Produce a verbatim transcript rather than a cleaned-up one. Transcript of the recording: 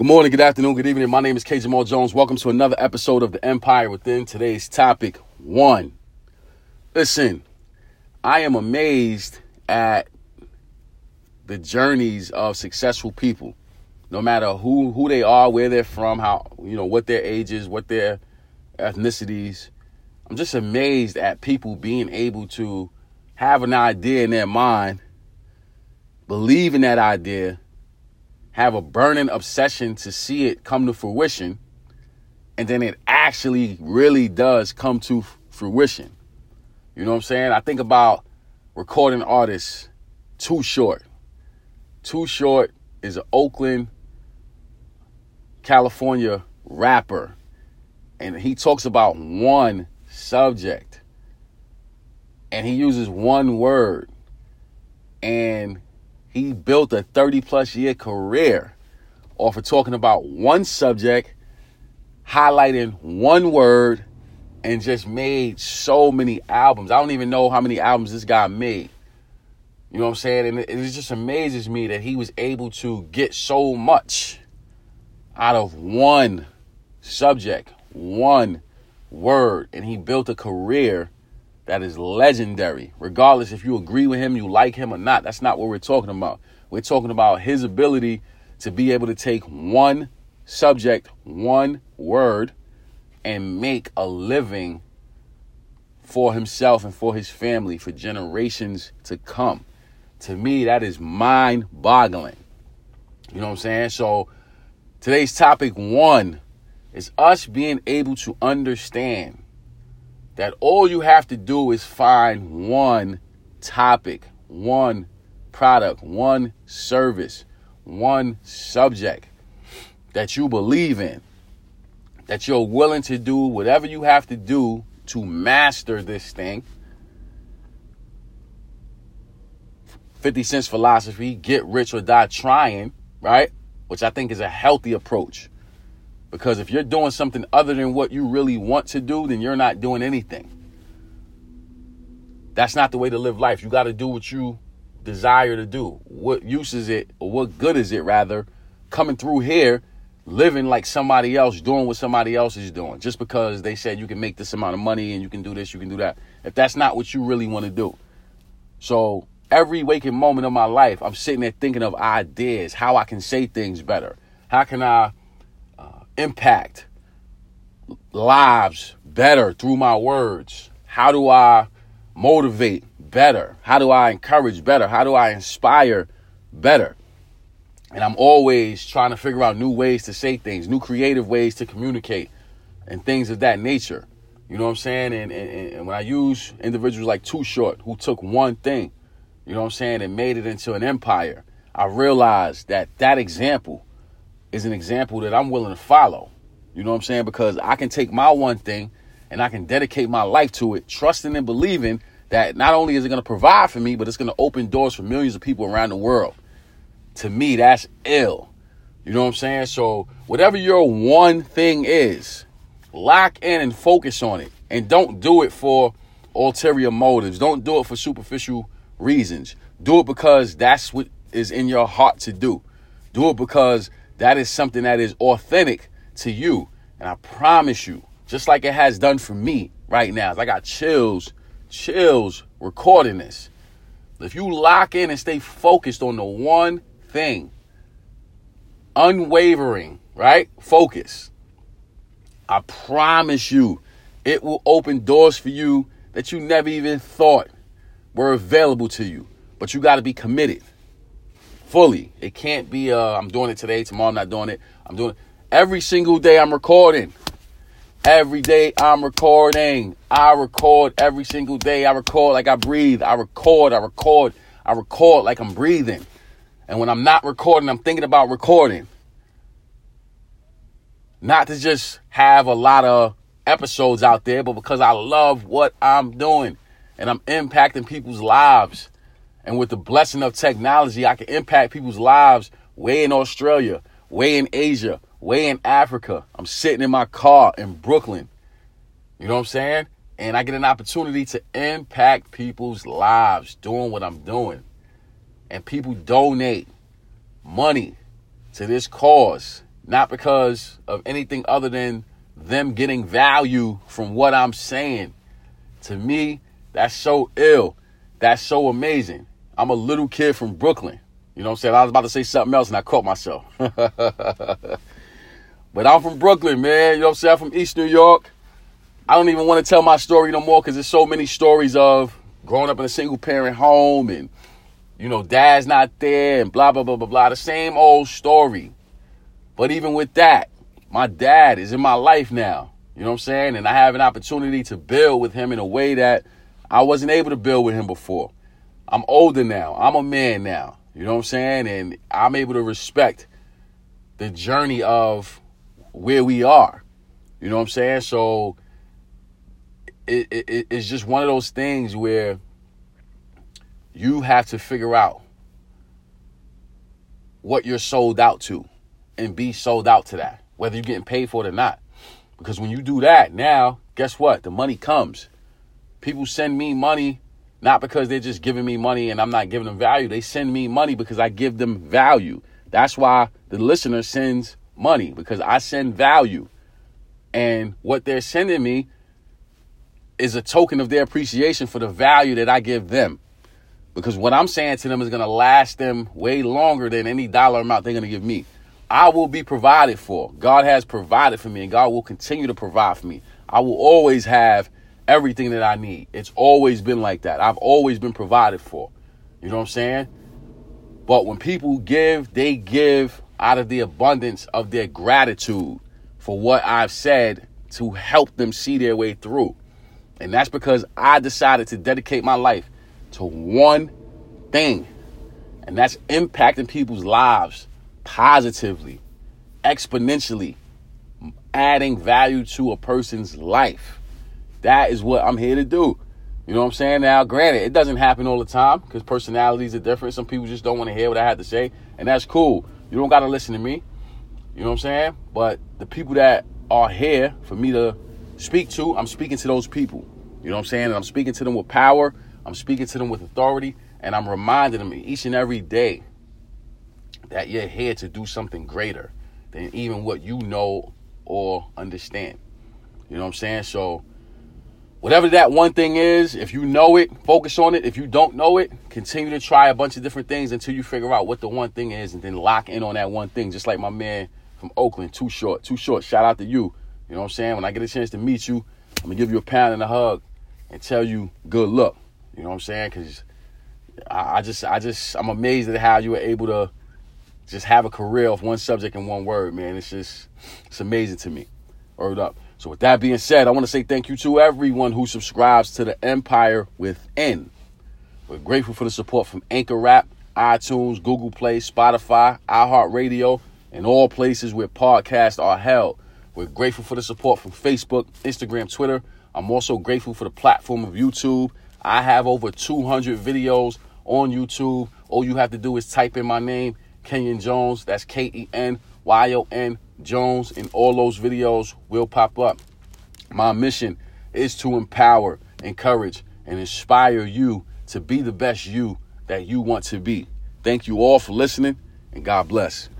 Good morning, good afternoon, good evening. My name is K. Jamal Jones. Welcome to another episode of The Empire Within. Today's topic, one. Listen, I am amazed at the journeys of successful people, no matter who, who they are, where they're from, how, you know, what their age is, what their ethnicities. I'm just amazed at people being able to have an idea in their mind, believe in that idea, have a burning obsession to see it come to fruition, and then it actually really does come to f- fruition. You know what I'm saying? I think about recording artist Too Short. Too Short is an Oakland, California rapper, and he talks about one subject, and he uses one word, and he built a thirty-plus year career off of talking about one subject, highlighting one word, and just made so many albums. I don't even know how many albums this guy made. You know what I'm saying? And it, it just amazes me that he was able to get so much out of one subject, one word, and he built a career that is legendary, regardless if you agree with him, you like him or not. That's not what we're talking about. We're talking about his ability to be able to take one subject, one word, and make a living for himself and for his family for generations to come. To me, that is mind-boggling. You know what I'm saying? So today's topic one is us being able to understand that all you have to do is find one topic, one product, one service, one subject that you believe in, that you're willing to do whatever you have to do to master this thing. fifty cent's philosophy, get rich or die trying, right? Which I think is a healthy approach. Because if you're doing something other than what you really want to do, then you're not doing anything. That's not the way to live life. You got to do what you desire to do. What use is it, or what good is it, rather, coming through here, living like somebody else, doing what somebody else is doing, just because they said you can make this amount of money and you can do this, you can do that, if that's not what you really want to do? So every waking moment of my life, I'm sitting there thinking of ideas, how I can say things better. How can I impact lives better through my words? How do I motivate better? How do I encourage better? How do I inspire better? And I'm always trying to figure out new ways to say things, new creative ways to communicate, and things of that nature. You know what I'm saying? And, and, and when I use individuals like Too Short, who took one thing, you know what I'm saying, and made it into an empire, I realized that that example is an example that I'm willing to follow. You know what I'm saying? Because I can take my one thing and I can dedicate my life to it, trusting and believing that not only is it going to provide for me, but it's going to open doors for millions of people around the world. To me, that's ill. You know what I'm saying? So whatever your one thing is, lock in and focus on it. And don't do it for ulterior motives. Don't do it for superficial reasons. Do it because that's what is in your heart to do. Do it because that is something that is authentic to you. And I promise you, just like it has done for me right now, I got chills, chills recording this. If you lock in and stay focused on the one thing, unwavering, right? Focus. I promise you, it will open doors for you that you never even thought were available to you. But you got to be committed. Fully. It can't be, uh, I'm doing it today, tomorrow I'm not doing it. I'm doing it every single day I'm recording. Every day I'm recording. I record every single day. I record like I breathe. I record, I record, I record like I'm breathing. And when I'm not recording, I'm thinking about recording. Not to just have a lot of episodes out there, but because I love what I'm doing and I'm impacting people's lives. And with the blessing of technology, I can impact people's lives way in Australia, way in Asia, way in Africa. I'm sitting in my car in Brooklyn. You know what I'm saying? And I get an opportunity to impact people's lives doing what I'm doing. And people donate money to this cause, not because of anything other than them getting value from what I'm saying. To me, that's so ill. That's so amazing. I'm a little kid from Brooklyn. You know what I'm saying? I was about to say something else and I caught myself. But I'm from Brooklyn, man. You know what I'm saying? I'm from East New York. I don't even want to tell my story no more because there's so many stories of growing up in a single parent home and, you know, dad's not there and blah, blah, blah, blah, blah. The same old story. But even with that, my dad is in my life now. You know what I'm saying? And I have an opportunity to build with him in a way that I wasn't able to build with him before. I'm older now. I'm a man now. You know what I'm saying? And I'm able to respect the journey of where we are. You know what I'm saying? So it, it, it's just one of those things where you have to figure out what you're sold out to and be sold out to that, whether you're getting paid for it or not. Because when you do that now, guess what? The money comes. People send me money, not because they're just giving me money and I'm not giving them value. They send me money because I give them value. That's why the listener sends money, because I send value. And what they're sending me is a token of their appreciation for the value that I give them. Because what I'm saying to them is going to last them way longer than any dollar amount they're going to give me. I will be provided for. God has provided for me, and God will continue to provide for me. I will always have everything that I need. It's always been like that. I've always been provided for. You know what I'm saying? But when people give, they give out of the abundance of their gratitude for what I've said to help them see their way through. And that's because I decided to dedicate my life to one thing, and that's impacting people's lives positively, exponentially, adding value to a person's life. That is what I'm here to do. You know what I'm saying? Now, granted, it doesn't happen all the time because personalities are different. Some people just don't want to hear what I have to say, and that's cool. You don't got to listen to me. You know what I'm saying? But the people that are here for me to speak to, I'm speaking to those people. You know what I'm saying? And I'm speaking to them with power. I'm speaking to them with authority. And I'm reminding them each and every day that you're here to do something greater than even what you know or understand. You know what I'm saying? So whatever that one thing is, if you know it, focus on it. If you don't know it, continue to try a bunch of different things until you figure out what the one thing is and then lock in on that one thing. Just like my man from Oakland, Too Short. Too Short, shout out to you. You know what I'm saying? When I get a chance to meet you, I'm going to give you a pound and a hug and tell you good luck. You know what I'm saying? Because I, I just, I just, I'm amazed at how you were able to just have a career of one subject and one word, man. It's just, it's amazing to me. Word up. So with that being said, I want to say thank you to everyone who subscribes to The Empire Within. We're grateful for the support from Anchor Rap, iTunes, Google Play, Spotify, iHeartRadio, and all places where podcasts are held. We're grateful for the support from Facebook, Instagram, Twitter. I'm also grateful for the platform of YouTube. I have over two hundred videos on YouTube. All you have to do is type in my name, Kenyon Jones. That's K E N Y O N Jones. And all those videos will pop up. My mission is to empower, encourage, and inspire you to be the best you that you want to be. Thank you all for listening, and God bless.